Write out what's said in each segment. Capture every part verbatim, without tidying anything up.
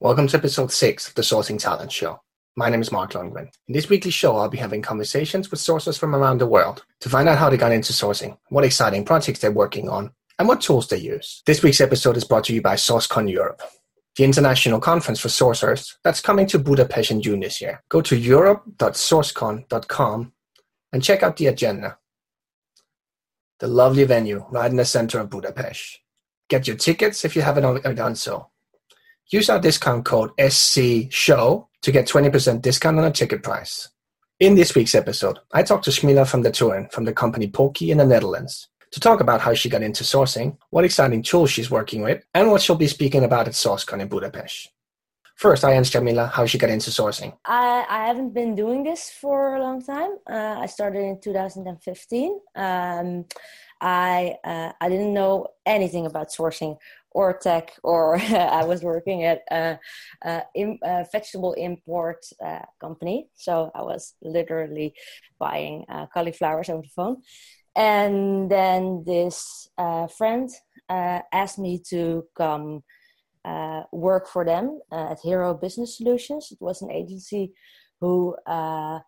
Welcome to episode six of the Sourcing Talent Show. My name is Mark Lundgren. In this weekly show, I'll be having conversations with sourcers from around the world to find out how they got into sourcing, what exciting projects they're working on, and what tools they use. This week's episode is brought to you by SourceCon Europe, the international conference for sourcers that's coming to Budapest in June this year. Go to europe dot sourcecon dot com and check out the agenda. The lovely venue right in the center of Budapest. Get your tickets if you haven't already done so. Use our discount code S C show to get twenty percent discount on a ticket price. In this week's episode, I talked to Sjamilla Van der Toren from the company Poki in the Netherlands to talk about how she got into sourcing, what exciting tools she's working with, and what she'll be speaking about at SourceCon in Budapest. First, I asked Sjamilla how she got into sourcing. I, I haven't been doing this for a long time. Uh, I started in two thousand fifteen. Um, I uh, I didn't know anything about sourcing or tech, or I was working at a, a, a vegetable import uh, company. So I was literally buying uh, cauliflowers over the phone. And then this uh, friend uh, asked me to come uh, work for them uh, at Hero Business Solutions. It was an agency who uh,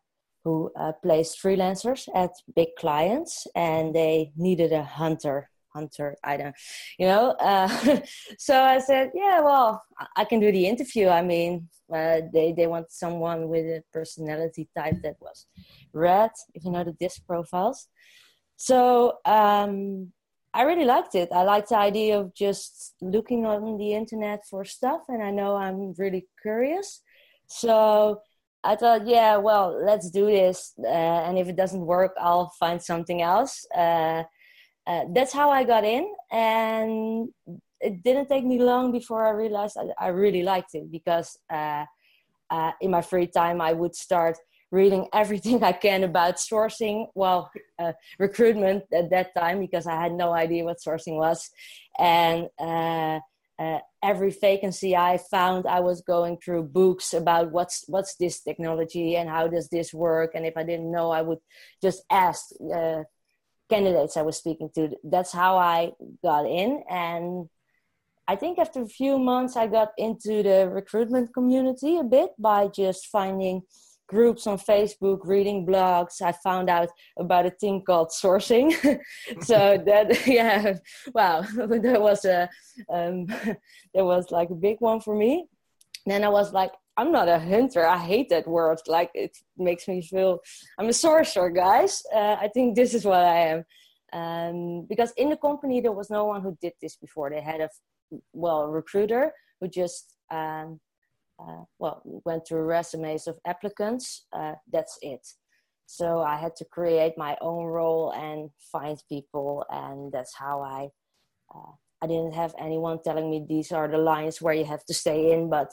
who uh, placed freelancers at big clients, and they needed a hunter. Hunter, I don't, you know. Uh, so I said, yeah, well, I can do the interview. I mean, uh, they, they want someone with a personality type that was red, if you know the disc profiles. So um, I really liked it. I liked the idea of just looking on the internet for stuff, and I know I'm really curious. So I thought, yeah, well, let's do this. Uh, and if it doesn't work, I'll find something else. Uh, Uh, that's how I got in, and it didn't take me long before I realized I, I really liked it, because uh, uh, in my free time I would start reading everything I can about sourcing, well, uh, recruitment at that time, because I had no idea what sourcing was, and uh, uh, every vacancy I found, I was going through books about what's what's this technology and how does this work, and if I didn't know, I would just ask uh, candidates I was speaking to. That's how I got in. And I think after a few months, I got into the recruitment community a bit by just finding groups on Facebook, reading blogs. I found out about a thing called sourcing. So that, yeah, wow, that was a, um, that was like a big one for me. Then I was like, I'm not a hunter. I hate that word. Like, it makes me feel I'm a sourcer, guys. Uh, I think this is what I am. Um, because in the company, there was no one who did this before. They had a, well, a recruiter who just, um, uh, well, went through resumes of applicants. Uh, that's it. So I had to create my own role and find people. And that's how I, uh, I didn't have anyone telling me these are the lines where you have to stay in, but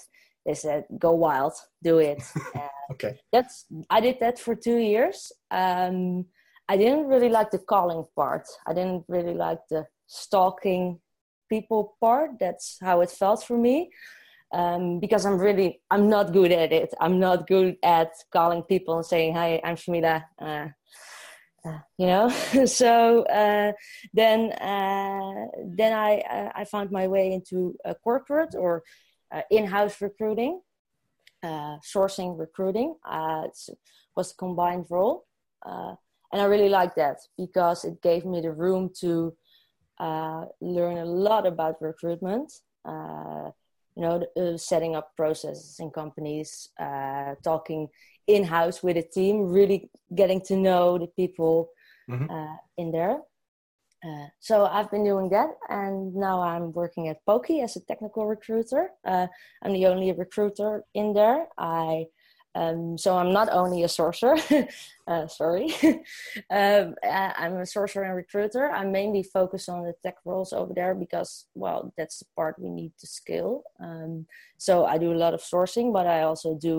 they said, go wild, do it. Uh, okay. That's, I did that for two years. Um, I didn't really like the calling part. I didn't really like the stalking people part. That's how it felt for me. Um, because I'm really, I'm not good at it. I'm not good at calling people and saying, hi, I'm Sjamilla. Uh, uh, you know? so uh, then uh, then I, I found my way into a corporate or Uh, in-house recruiting, uh, sourcing recruiting. Uh, it was a combined role. Uh, and I really liked that because it gave me the room to uh, learn a lot about recruitment, uh, you know, the, uh, setting up processes in companies, uh, talking in-house with a team, really getting to know the people mm-hmm. uh, in there. Uh, so I've been doing that, and now I'm working at Poki as a technical recruiter. Uh, I'm the only recruiter in there. I um, so I'm not only a sourcer, uh, sorry. um, I, I'm a sourcer and recruiter. I mainly focus on the tech roles over there because, well, that's the part we need to scale. Um, so I do a lot of sourcing, but I also do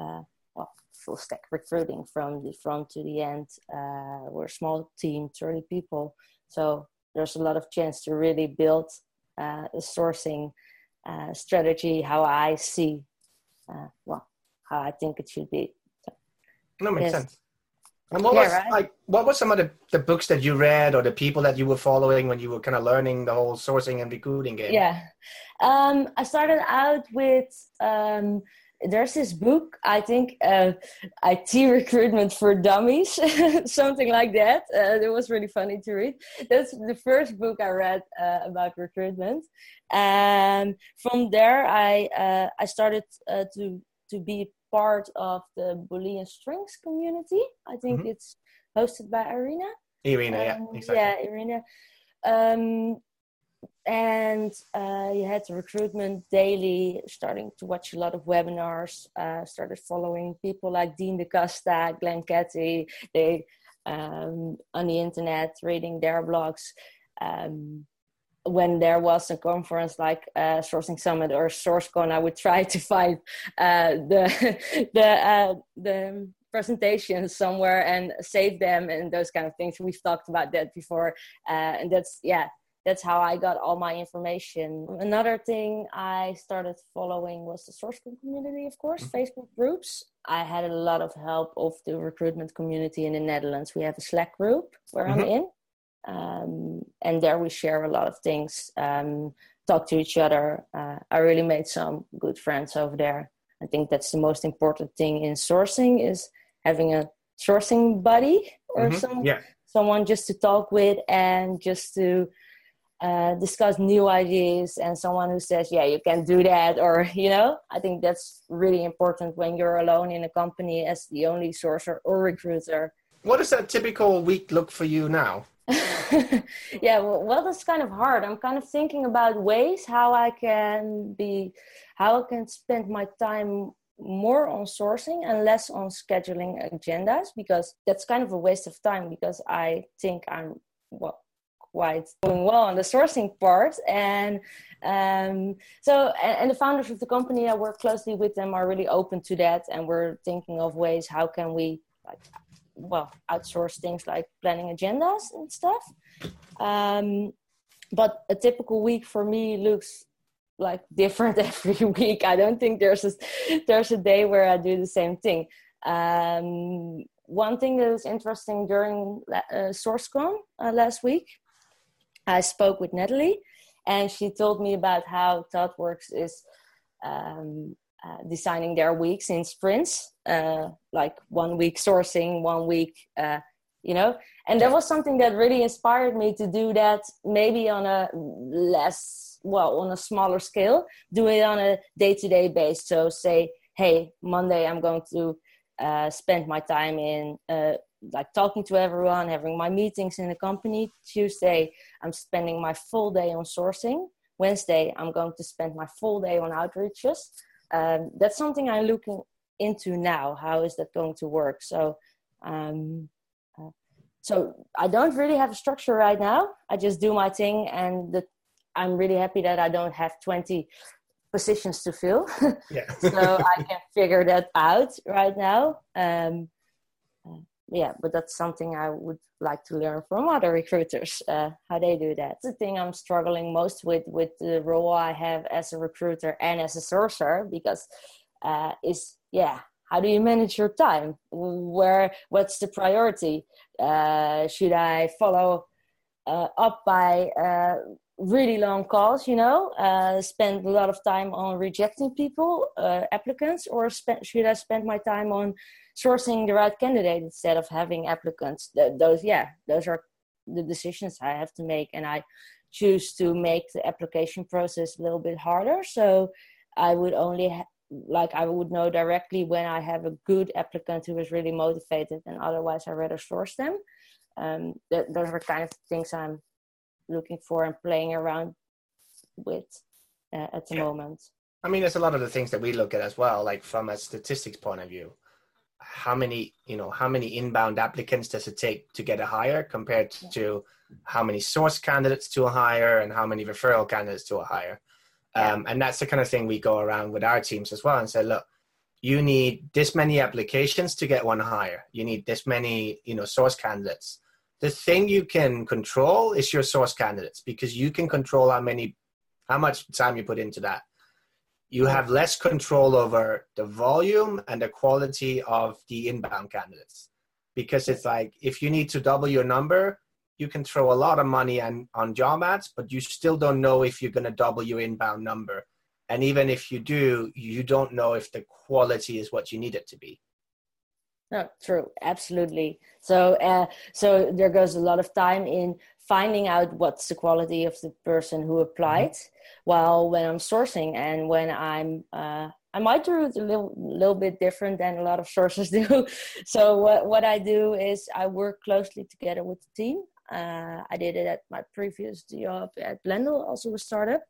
uh, well, full stack recruiting from the front to the end. Uh, we're a small team, thirty people. So there's a lot of chance to really build uh, a sourcing uh, strategy, how I see, uh, well, how I think it should be. So, no, makes yes. sense. And what yeah, was right? like what were some of the, the books that you read or the people that you were following when you were kind of learning the whole sourcing and recruiting game? Yeah, um, I started out with um, there's this book I think uh, I T recruitment for dummies, something like that. Uh, it was really funny to read. That's the first book I read uh, about recruitment, and from there I uh, I started uh, to to be part of the Boolean Strings community. I think mm-hmm. it's hosted by Irina. Irina, um, yeah, exactly. Yeah, Irina. Um, and uh, you had recruitment daily, starting to watch a lot of webinars, uh, started following people like Dean DeCosta, Glenn Cattie, they um, on the internet, reading their blogs. Um, when there was a conference like uh, Sourcing Summit or SourceCon, I would try to find uh, the the uh, the presentations somewhere and save them and those kind of things. We've talked about that before, uh, and that's yeah, that's how I got all my information. Another thing I started following was the SourceCon community, of course, mm-hmm. Facebook groups. I had a lot of help of the recruitment community in the Netherlands. We have a Slack group where mm-hmm. I'm in. Um, and there we share a lot of things, um, talk to each other. Uh, I really made some good friends over there. I think that's the most important thing in sourcing is having a sourcing buddy or mm-hmm. some, yeah. someone just to talk with and just to uh, discuss new ideas and someone who says, yeah, you can do that. Or, you know, I think that's really important when you're alone in a company as the only sourcer or recruiter. What does that typical week look for you now? yeah, well, well, that's kind of hard. I'm kind of thinking about ways how I can be, how I can spend my time more on sourcing and less on scheduling agendas, because that's kind of a waste of time because I think I'm well, quite doing well on the sourcing part. And um, so, and, and the founders of the company, I work closely with them, are really open to that. And we're thinking of ways, how can we like, well, outsource things like planning agendas and stuff. Um, but a typical week for me looks like different every week. I don't think there's a, there's a day where I do the same thing. Um, one thing that was interesting during uh, SourceCon uh, last week, I spoke with Natalie and she told me about how ThoughtWorks is um, Uh, designing their weeks in sprints, uh, like one week sourcing, one week, uh, you know. And that was something that really inspired me to do that maybe on a less, well, on a smaller scale, do it on a day-to-day base. So say, hey, Monday I'm going to uh, spend my time in uh, like talking to everyone, having my meetings in the company. Tuesday I'm spending my full day on sourcing. Wednesday I'm going to spend my full day on outreaches. Um, that's something I'm looking into now. How is that going to work? So, um, uh, so I don't really have a structure right now. I just do my thing, and the, I'm really happy that I don't have twenty positions to fill. Yeah. So I can figure that out right now. Um, uh, yeah, but that's something I would like to learn from other recruiters, uh, how they do that. The thing I'm struggling most with, with the role I have as a recruiter and as a sourcer, because uh, is, yeah, how do you manage your time? Where, what's the priority? Uh, should I follow uh, up by uh, really long calls, you know, uh, spend a lot of time on rejecting people, uh, applicants, or spend, should I spend my time on sourcing the right candidate instead of having applicants? Th- those, yeah, those are the decisions I have to make. And I choose to make the application process a little bit harder. So I would only, ha- like, I would know directly when I have a good applicant who is really motivated, and otherwise I rather source them. Um, th- those are kind of things I'm looking for and playing around with uh, at the yeah. moment. I mean, there's a lot of the things that we look at as well, like from a statistics point of view. How many, you know, how many inbound applicants does it take to get a hire compared to yeah. how many source candidates to a hire and how many referral candidates to a hire? Um, yeah. And that's the kind of thing we go around with our teams as well and say, look, you need this many applications to get one hire. You need this many, you know, source candidates. The thing you can control is your source candidates, because you can control how many, how much time you put into that. You have less control over the volume and the quality of the inbound candidates. because it's like, if you need to double your number, you can throw a lot of money on, on job ads, but you still don't know if you're going to double your inbound number. And even if you do, you don't know if the quality is what you need it to be. No, true. Absolutely. So, uh, so there goes a lot of time in finding out what's the quality of the person who applied. Mm-hmm. While when I'm sourcing and when I'm, uh, I might do it a little, little bit different than a lot of sources do. So what, what I do is I work closely together with the team. Uh, I did it at my previous job at Blendle, also a startup.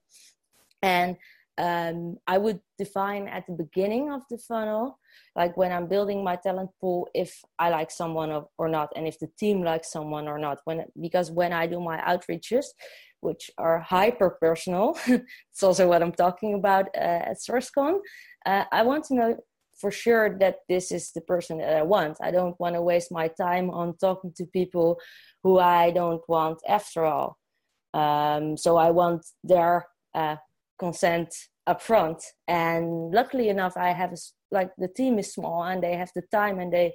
And um, I would define at the beginning of the funnel, like when I'm building my talent pool, if I like someone or not, and if the team likes someone or not. When because when I do my outreaches, which are hyper personal, it's also what I'm talking about uh, at SourceCon. Uh, I want to know for sure that this is the person that I want. I don't want to waste my time on talking to people who I don't want after all. Um, so I want their uh, consent up front. And luckily enough, I have a, like the team is small and they have the time, and they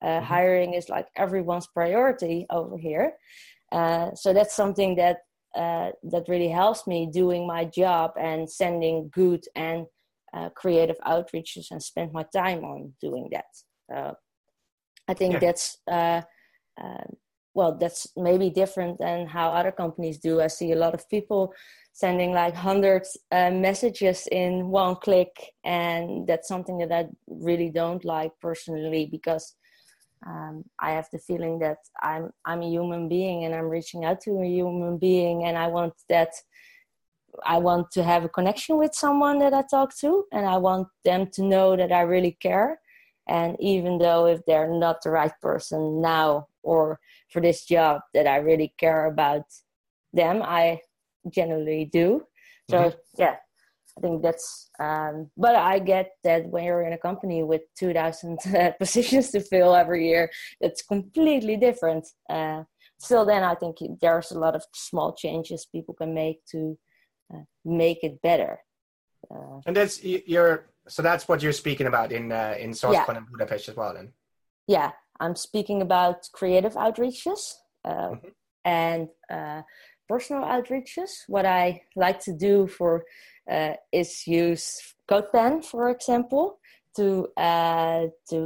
uh, mm-hmm. hiring is like everyone's priority over here. Uh, so that's something that uh, that really helps me doing my job and sending good and Uh, creative outreaches, and spend my time on doing that. Uh, I think yeah. that's, uh, uh, well, that's maybe different than how other companies do. I see a lot of people sending like hundreds uh, messages in one click. And that's something that I really don't like personally, because um, I have the feeling that I'm, I'm a human being and I'm reaching out to a human being, and I want that I want to have a connection with someone that I talk to, and I want them to know that I really care. And even though if they're not the right person now or for this job, that I really care about them, I generally do. So mm-hmm. yeah, I think that's, um, but I get that when you're in a company with two thousand uh, positions to fill every year, it's completely different. Uh, still then I think there's a lot of small changes people can make to make it better. Uh, and that's you're so that's what you're speaking about in uh, in SourceCon yeah. and Budapest as well, then. Yeah, I'm speaking about creative outreaches uh, mm-hmm. and uh, personal outreaches. What I like to do for uh, is use CodePen, for example, to uh, to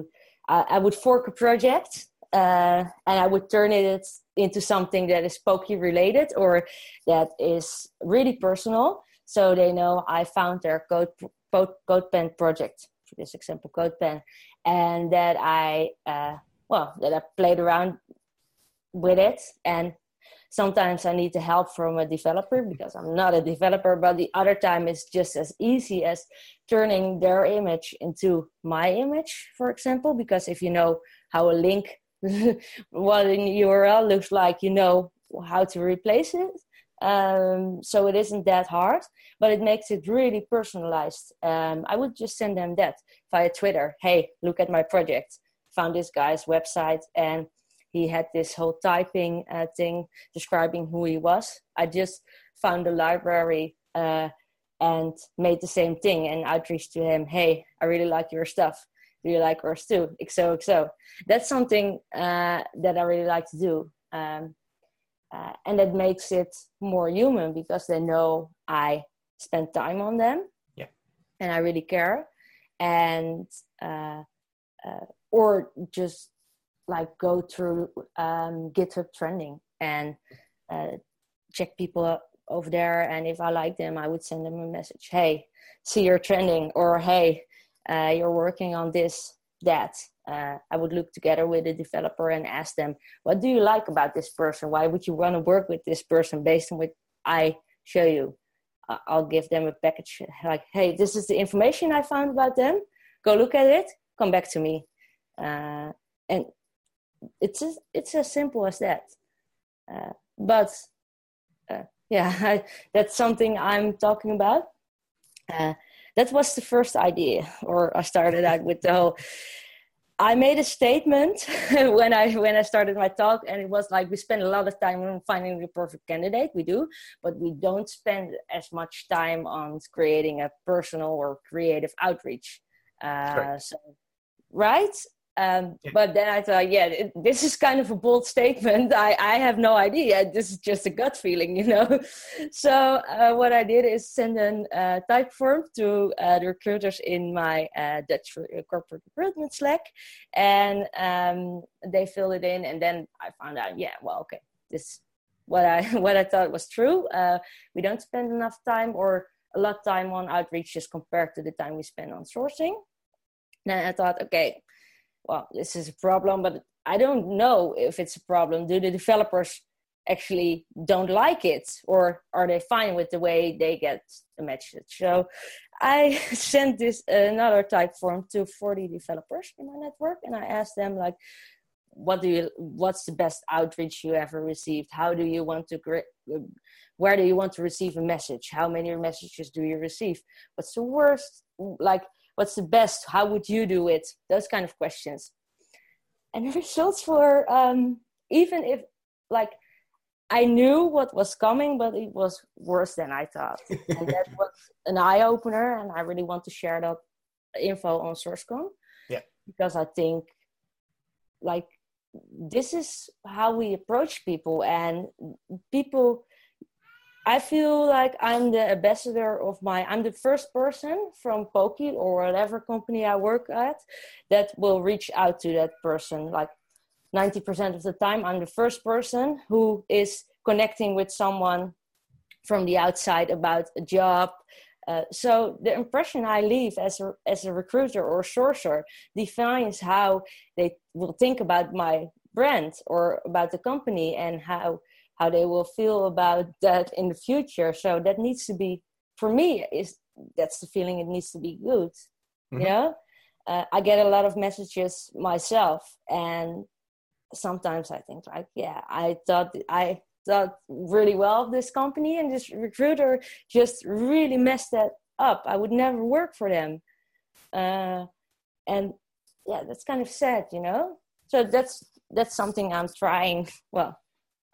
uh, I would fork a project. Uh, and I would turn it into something that is Poki related or that is really personal. So they know I found their code, code, CodePen project, for this example, CodePen, and that I, uh, well, that I played around with it. And sometimes I need the help from a developer because I'm not a developer, but the other time it's just as easy as turning their image into my image, for example, because if you know how a link what in U R L looks like, you know how to replace it. Um, so it isn't that hard, but it makes it really personalized. Um, I would just send them that via Twitter. Hey, look at my project. Found this guy's website and he had this whole typing uh, thing describing who he was. I just found a library uh, and made the same thing and outreach to him. Hey, I really like your stuff. Do you like ours too? X O X O. That's something uh, that I really like to do. Um, uh, and that makes it more human because they know I spend time on them yeah. and I really care. And, uh, uh, or just like go through um, GitHub trending and uh, check people over there. And if I like them, I would send them a message. Hey, see your trending, or hey, Uh, you're working on this, that. Uh, I would look together with the developer and ask them, what do you like about this person? Why would you want to work with this person based on what I show you? Uh, I'll give them a package like, hey, this is the information I found about them. Go look at it. Come back to me. Uh, and it's as, it's as simple as that. Uh, but uh, yeah, I, that's something I'm talking about. Uh, That was the first idea, or I started out with the whole, I made a statement when I when I started my talk, and it was like, we spend a lot of time on finding the perfect candidate, we do, but we don't spend as much time on creating a personal or creative outreach. Uh, right. So, right? Um, yeah. But then I thought, yeah, it, this is kind of a bold statement. I, I have no idea. This is just a gut feeling, you know. So uh, what I did is send a uh, type form to uh, the recruiters in my uh, Dutch corporate recruitment Slack. And um, they filled it in. And then I found out, yeah, well, okay, this what I what I thought was true. Uh, we don't spend enough time or a lot of time on outreaches compared to the time we spend on sourcing. Then I thought, okay, well, this is a problem, but I don't know if it's a problem. Do the developers actually don't like it, or are they fine with the way they get the message? So I sent this another type form to forty developers in my network, and I asked them, like, what do you, what's the best outreach you ever received? How do you want to, where do you want to receive a message? How many messages do you receive? What's the worst, like, what's the best? How would you do it? Those kind of questions. And the results were, um, even if, like, I knew what was coming, but it was worse than I thought. And that was an eye-opener, and I really want to share that info on SourceCon. Yeah. Because I think, like, this is how we approach people, and people... I feel like I'm the ambassador of my, I'm the first person from Poki or whatever company I work at that will reach out to that person. Like ninety percent of the time, I'm the first person who is connecting with someone from the outside about a job. Uh, so the impression I leave as a, as a recruiter or sourcer defines how they will think about my brand or about the company, and how how they will feel about that in the future. So that needs to be, for me, is that's the feeling it needs to be good. Mm-hmm. You know, uh, I get a lot of messages myself, and sometimes I think like, yeah, I thought I thought really well of this company, and this recruiter just really messed that up. I would never work for them. Uh, and yeah, that's kind of sad, you know? So that's that's something I'm trying, well,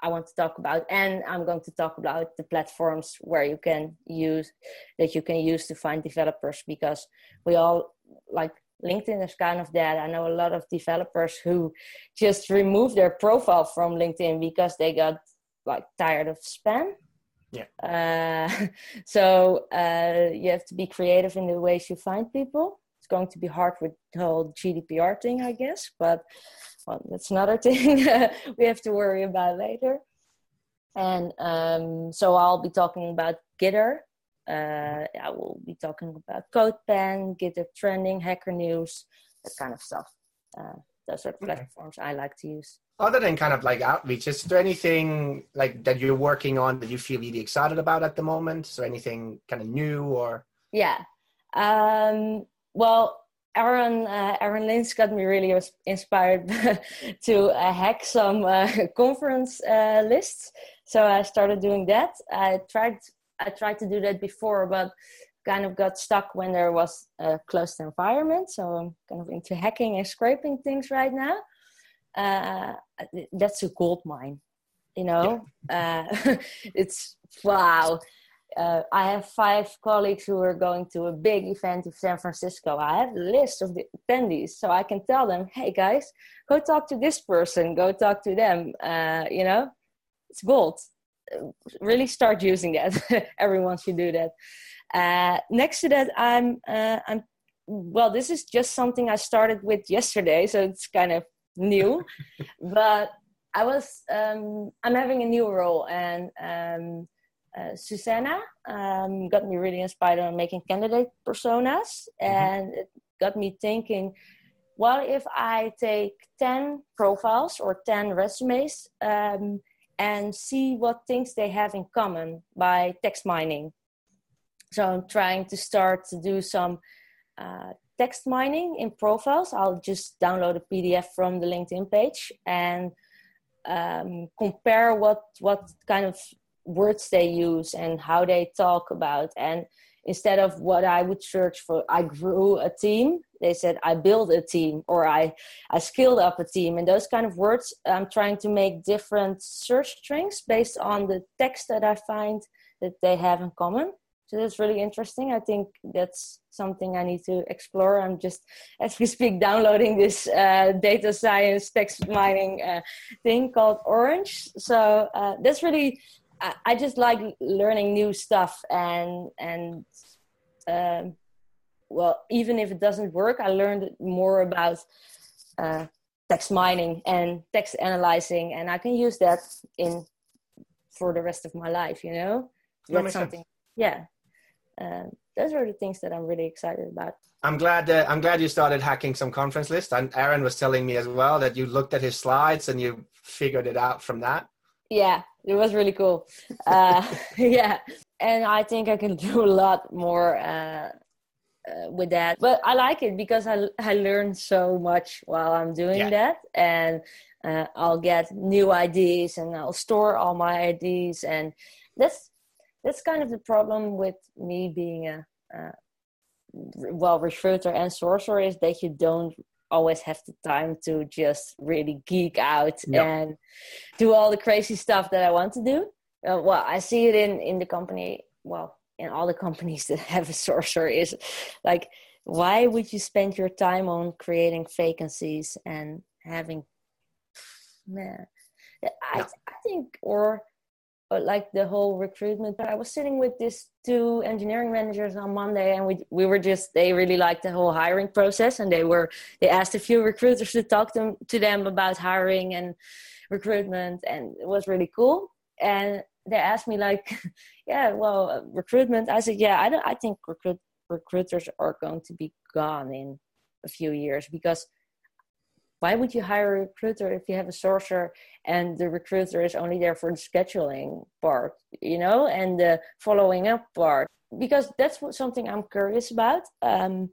I want to talk about, and I'm going to talk about the platforms where you can use, that you can use to find developers, because we all, like, LinkedIn is kind of that. I know a lot of developers who just remove their profile from LinkedIn because they got, like, tired of spam. Yeah. Uh, so uh, you have to be creative in the ways you find people. It's going to be hard with the whole G D P R thing, I guess, but... well, that's another thing we have to worry about later. And um, so I'll be talking about Gitter. Uh, I will be talking about CodePen, Gitter Trending, Hacker News, that kind of stuff. Uh, those are the okay. platforms I like to use. Other than kind of like outreach, is there anything like that you're working on that you feel really excited about at the moment? So anything kind of new or? Yeah. Um, well, Aaron uh, Aaron Lynch got me really inspired to uh, hack some uh, conference uh, lists, so I started doing that. I tried I tried to do that before, but kind of got stuck when there was a closed environment. So I'm kind of into hacking and scraping things right now. Uh, that's a gold mine, you know. Yeah. Uh, it's wow. Uh, I have five colleagues who are going to a big event in San Francisco. I have a list of the attendees, so I can tell them, hey guys, go talk to this person, go talk to them. Uh, you know, it's gold. Really start using that. Everyone should do that. Uh, next to that, I'm, uh, I'm, well, this is just something I started with yesterday, so it's kind of new, but I was, um, I'm having a new role, and, um, Uh, Susanna um, got me really inspired on making candidate personas, and mm-hmm. it got me thinking, what if I take ten profiles or ten resumes um, and see what things they have in common by text mining? So I'm trying to start to do some uh, text mining in profiles. I'll just download a P D F from the LinkedIn page and um, compare what what kind of words they use and how they talk about. And instead of what I would search for, I grew a team, they said I built a team, or I, I skilled up a team, and those kind of words. I'm trying to make different search strings based on the text that I find that they have in common. So that's really interesting. I think that's something I need to explore. I'm just, as we speak, downloading this uh, data science text mining uh, thing called Orange. So uh, that's really, I, I just like learning new stuff, and and um, well, even if it doesn't work, I learned more about uh, text mining and text analyzing, and I can use that in for the rest of my life, you know? That that's something, sense. yeah. Um, those are the things that I'm really excited about. I'm glad uh, I'm glad you started hacking some conference lists, and Aaron was telling me as well that you looked at his slides and you figured it out from that. Yeah, it was really cool. Uh, yeah, and I think I can do a lot more uh, uh, with that. But I like it because I, I learn so much while I'm doing yeah. that, and uh, I'll get new ideas, and I'll store all my ideas, and that's That's kind of the problem with me being a, uh, well, recruiter and sorcerer, is that you don't always have the time to just really geek out no. and do all the crazy stuff that I want to do. Uh, well, I see it in, in the company, well, in all the companies that have a sorcerer, is like, why would you spend your time on creating vacancies and having, man, I, no. I think, or... like the whole recruitment. But I was sitting with these two engineering managers on Monday, and we we were just, they really liked the whole hiring process, and they were they asked a few recruiters to talk to, to them about hiring and recruitment, and it was really cool. And they asked me like, yeah, well, uh, recruitment. I said, yeah, I don't. I think recruit recruiters are going to be gone in a few years, because why would you hire a recruiter if you have a sorcerer and the recruiter is only there for the scheduling part, you know, and the following up part? Because that's something I'm curious about. Um,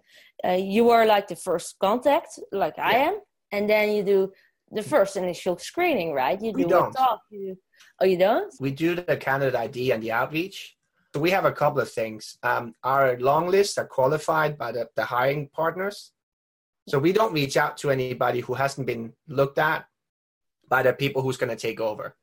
uh, you are like the first contact, like yeah. I am, and then you do the first initial screening, right? You do we don't. a talk. You, oh, you don't? We do the candidate I D and the outreach. So we have a couple of things. Um, our long lists are qualified by the, the hiring partners. So we don't reach out to anybody who hasn't been looked at by the people who's going to take over.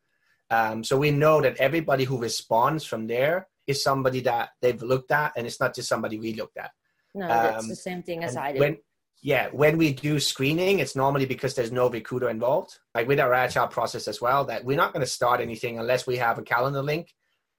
Um, so we know that everybody who responds from there is somebody that they've looked at, and it's not just somebody we looked at. No, um, that's the same thing as I did. When, yeah, when we do screening, it's normally because there's no recruiter involved. Like with our agile process as well, that we're not going to start anything unless we have a calendar link,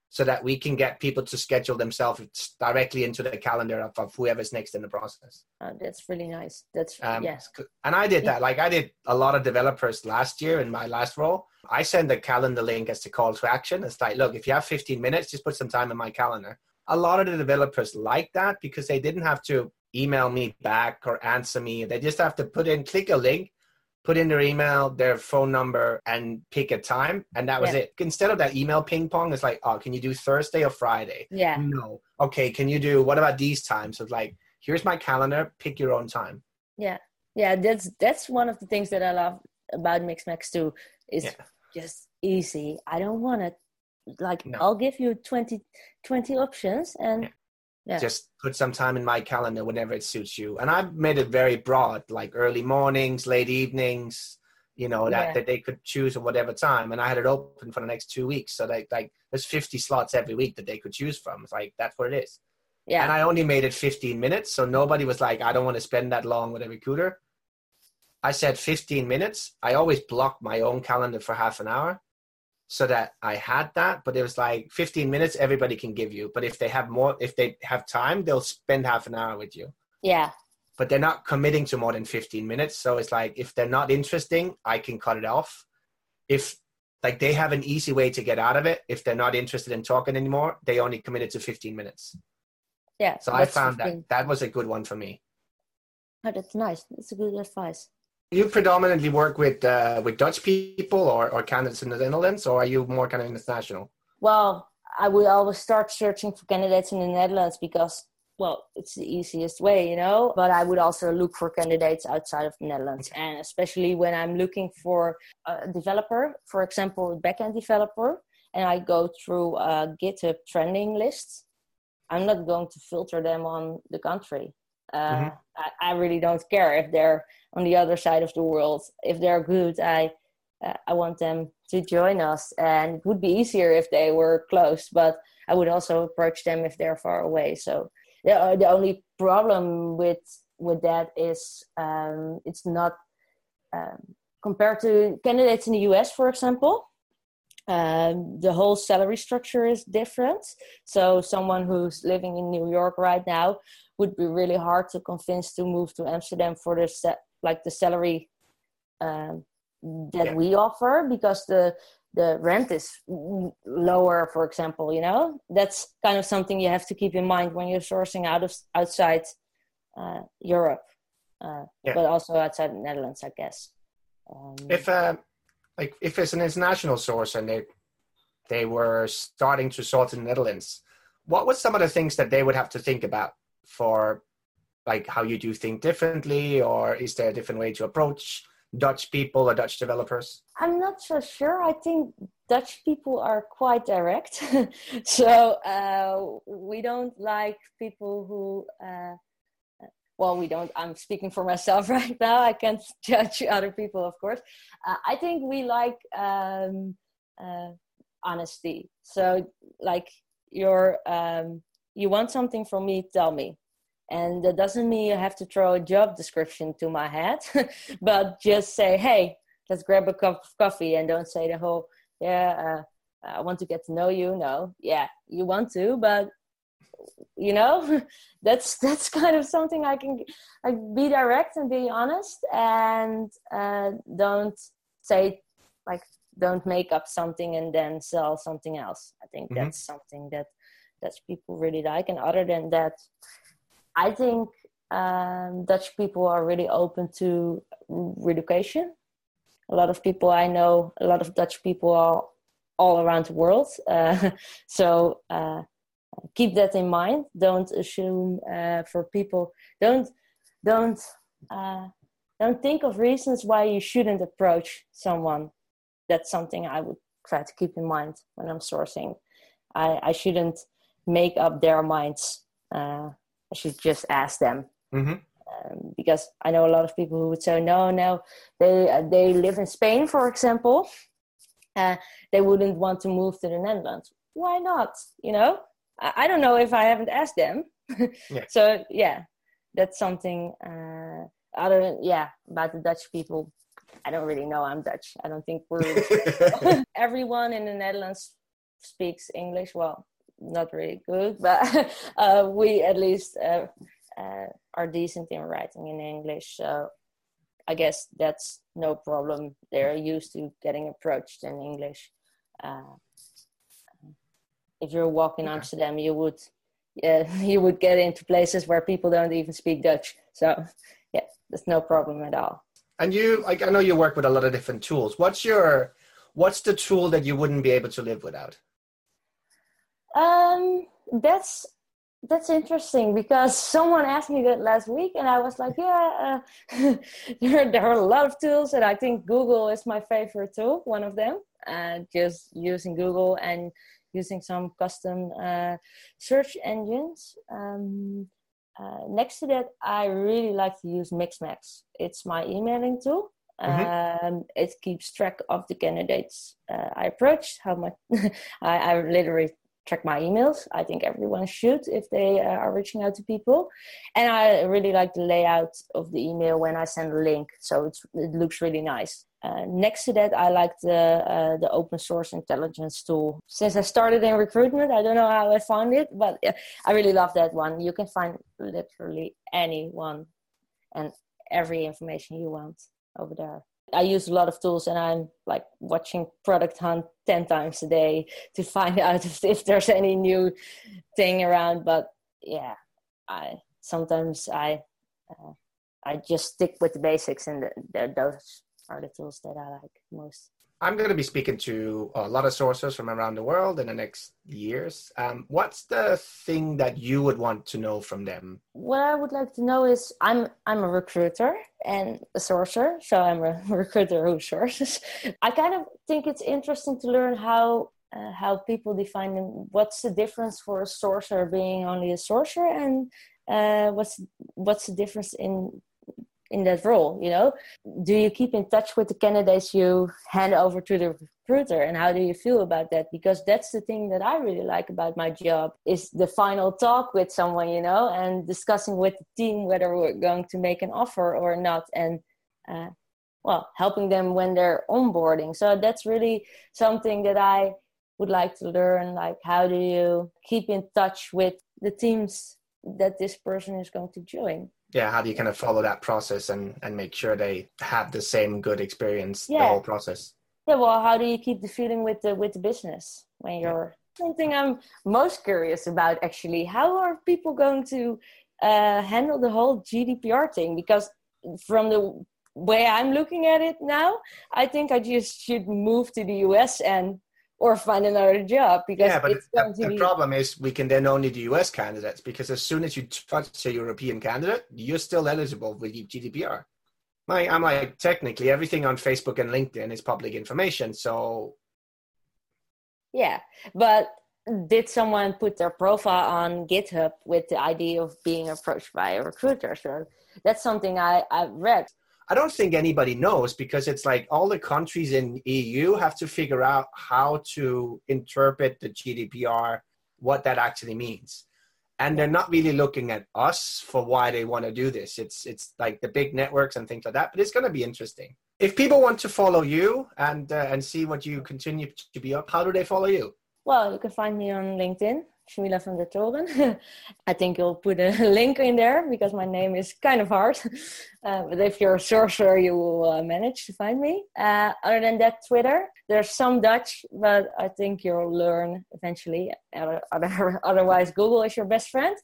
so that we can get people to schedule themselves directly into the calendar of, of whoever's next in the process. Oh, that's really nice. That's, um, yes. Yeah. And I did that. Like I did a lot of developers last year in my last role. I send a calendar link as the call to action. It's like, look, if you have fifteen minutes, just put some time in my calendar. A lot of the developers like that because they didn't have to email me back or answer me. They just have to put in, click a link, put in their email, their phone number, and pick a time. And that was yeah. it. Instead of that email ping pong, it's like, oh, can you do Thursday or Friday? Yeah. No. Okay, can you do, what about these times? So it's like, here's my calendar, pick your own time. Yeah. Yeah, that's that's one of the things that I love about MixMax too, is yeah. just easy. I don't want to, like, no. I'll give you twenty, twenty options, and yeah. Yeah. Just put some time in my calendar whenever it suits you. And I've made it very broad, like early mornings, late evenings, you know, that, yeah. that they could choose at whatever time. And I had it open for the next two weeks. So they, like there's fifty slots every week that they could choose from. It's like, that's what it is. Yeah. And I only made it fifteen minutes. So nobody was like, I don't want to spend that long with a recruiter. I said fifteen minutes. I always block my own calendar for half an hour, so that I had that, but it was like fifteen minutes everybody can give you. But if they have more, if they have time, they'll spend half an hour with you. Yeah. But they're not committing to more than fifteen minutes. So it's like, if they're not interesting, I can cut it off. If like they have an easy way to get out of it, if they're not interested in talking anymore, they only committed to fifteen minutes. Yeah. So I found fifteen. that that was a good one for me. Oh, that's nice. That's a good advice. You predominantly work with uh, with Dutch people or, or candidates in the Netherlands, or are you more kind of international? Well, I would always start searching for candidates in the Netherlands because, well, it's the easiest way, you know. But I would also look for candidates outside of the Netherlands. And especially when I'm looking for a developer, for example, a backend developer, and I go through a GitHub trending lists, I'm not going to filter them on the country. Uh, mm-hmm. I, I really don't care if they're on the other side of the world. If they're good, I uh, I want them to join us, and it would be easier if they were close, but I would also approach them if they're far away. So the, the only problem with with that is um, it's not um, compared to candidates in the U S, for example. Um, the whole salary structure is different. So someone who's living in New York right now would be really hard to convince to move to Amsterdam for the set, like the salary um, that yeah. we offer, because the the rent is lower, for example. You know, that's kind of something you have to keep in mind when you're sourcing out of outside uh, Europe, uh, yeah. but also outside the Netherlands, I guess. Um, if um. Like if it's an international source and they they were starting to source in the Netherlands, what were some of the things that they would have to think about for, like, how you do things differently, or is there a different way to approach Dutch people or Dutch developers? I'm not so sure. I think Dutch people are quite direct. so uh, we don't like people who... Uh, Well, we don't, I'm speaking for myself right now. I can't judge other people, of course. Uh, I think we like um, uh, honesty. So like you're, um, you want something from me, tell me. And that doesn't mean you have to throw a job description to my head, but just say, hey, let's grab a cup of coffee, and don't say the whole, yeah, uh, I want to get to know you. No, yeah, you want to, but you know, that's that's kind of something I can like be direct and be honest, and uh, don't say like don't make up something and then sell something else. I think mm-hmm. that's something that that people really like. And other than that, I think um, Dutch people are really open to relocation. A lot of people I know, a lot of Dutch people are all around the world. Uh, so. Uh, Keep that in mind. Don't assume uh, for people. Don't don't uh, don't think of reasons why you shouldn't approach someone. That's something I would try to keep in mind when I'm sourcing. I, I shouldn't make up their minds. Uh, I should just ask them, mm-hmm. um, because I know a lot of people who would say no, no. They uh, they live in Spain, for example. Uh, they wouldn't want to move to the Netherlands. Why not? You know. I don't know if I haven't asked them. yeah. So yeah, that's something uh, other than, yeah, about the Dutch people. I don't really know. I'm Dutch. I don't think we're, really everyone in the Netherlands speaks English. Well, not really good, but uh, we at least uh, uh, are decent in writing in English. So I guess that's no problem. They're used to getting approached in English. Uh, If you're walking yeah. Amsterdam, you would, yeah, you would get into places where people don't even speak Dutch. So, yeah, that's no problem at all. And you, like, I know you work with a lot of different tools. What's your, what's the tool that you wouldn't be able to live without? Um, that's that's interesting, because someone asked me that last week, and I was like, yeah, uh, there, there are a lot of tools, and I think Google is my favorite tool, one of them. Uh, just using Google and using some custom uh, search engines. Um, uh, next to that, I really like to use MixMax. It's my emailing tool. Mm-hmm. Um, it keeps track of the candidates uh, I approach, how much I, I literally track my emails. I think everyone should if they uh, are reaching out to people. And I really like the layout of the email when I send a link. So it's, it looks really nice. Uh, next to that, I like the uh, the open source intelligence tool. Since I started in recruitment, I don't know how I found it, but I really love that one. You can find literally anyone and every information you want over there. I use a lot of tools, and I'm like watching Product Hunt ten times a day to find out if, if there's any new thing around. But yeah, I sometimes I uh, I just stick with the basics, and the, the, those are the tools that I like most. I'm going to be speaking to a lot of sourcers from around the world in the next years. Um, what's the thing that you would want to know from them? What I would like to know is I'm I'm a recruiter and a sourcer, so I'm a recruiter who sources. I kind of think it's interesting to learn how uh, how people define them. What's the difference for a sourcer being only a sourcer, and uh, what's what's the difference in in that role? You know, do you keep in touch with the candidates you hand over to the recruiter, and how do you feel about that? Because that's the thing that I really like about my job, is the final talk with someone, you know, and discussing with the team whether we're going to make an offer or not, and uh, well, helping them when they're onboarding. So that's really something that I would like to learn, like how do you keep in touch with the teams that this person is going to join? Yeah, how do you kind of follow that process and, and make sure they have the same good experience, yeah. the whole process? Yeah, well, how do you keep the feeling with the with the business when you're... Yeah. Something I'm most curious about, actually. How are people going to uh, handle the whole G D P R thing? Because from the way I'm looking at it now, I think I just should move to the U S and... or find another job, because yeah, but it's going the, to the be... problem is we can then only do U S candidates, because as soon as you touch a European candidate, you're still eligible with G D P R. Like, I'm like, technically, everything on Facebook and LinkedIn is public information, so... Yeah, but did someone put their profile on GitHub with the idea of being approached by a recruiter? So that's something I, I've read. I don't think anybody knows, because it's like all the countries in E U have to figure out how to interpret the G D P R, what that actually means. And they're not really looking at us for why they want to do this. It's it's like the big networks and things like that, but it's going to be interesting. If people want to follow you and uh, and see what you continue to be up, how do they follow you? Well, you can find me on LinkedIn, Sjamilla Van der Toren. I think you'll put a link in there, because my name is kind of hard. Uh, but if you're a sorcerer, you will uh, manage to find me. Uh, other than that, Twitter. There's some Dutch, but I think you'll learn eventually. Other, other, otherwise, Google is your best friend.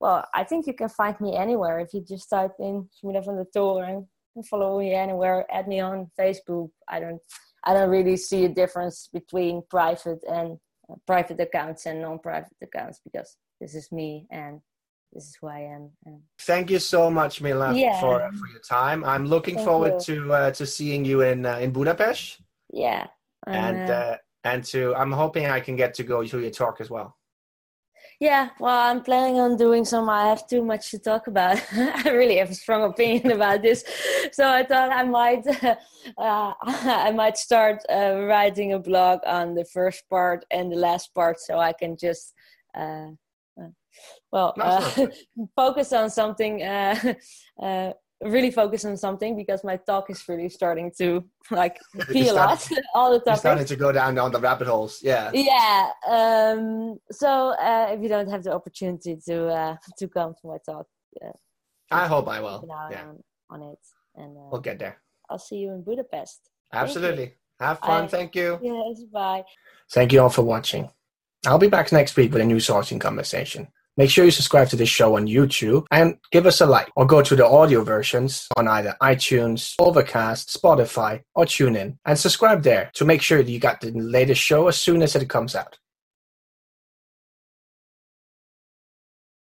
Well, I think you can find me anywhere. If you just type in Sjamilla Van der Toren and follow me anywhere, add me on Facebook. I don't, I don't really see a difference between private and private accounts and non-private accounts, because this is me and this is who I am. And thank you so much, Mila, yeah. for, for your time. I'm looking thank forward you. to uh, to seeing you in uh, in Budapest. Yeah, um, and uh, and to I'm hoping I can get to go to your talk as well. Yeah, well, I'm planning on doing some. I have too much to talk about. I really have a strong opinion about this, so I thought I might, uh, uh, I might start uh, writing a blog on the first part and the last part, so I can just, uh, uh, well, uh, focus on something. Uh, uh, really focus on something, because my talk is really starting to like be a lot all the topics. Starting to go down on the rabbit holes. Yeah. Yeah. Um, so uh, if you don't have the opportunity to uh, to come to my talk, uh, I hope I will. Yeah. On, on it, and uh, we'll get there. I'll see you in Budapest. Absolutely. Have fun. I, Thank you. Yes. Bye. Thank you all for watching. I'll be back next week with a new sourcing conversation. Make sure you subscribe to this show on YouTube and give us a like, or go to the audio versions on either iTunes, Overcast, Spotify, or TuneIn, and subscribe there to make sure that you got the latest show as soon as it comes out.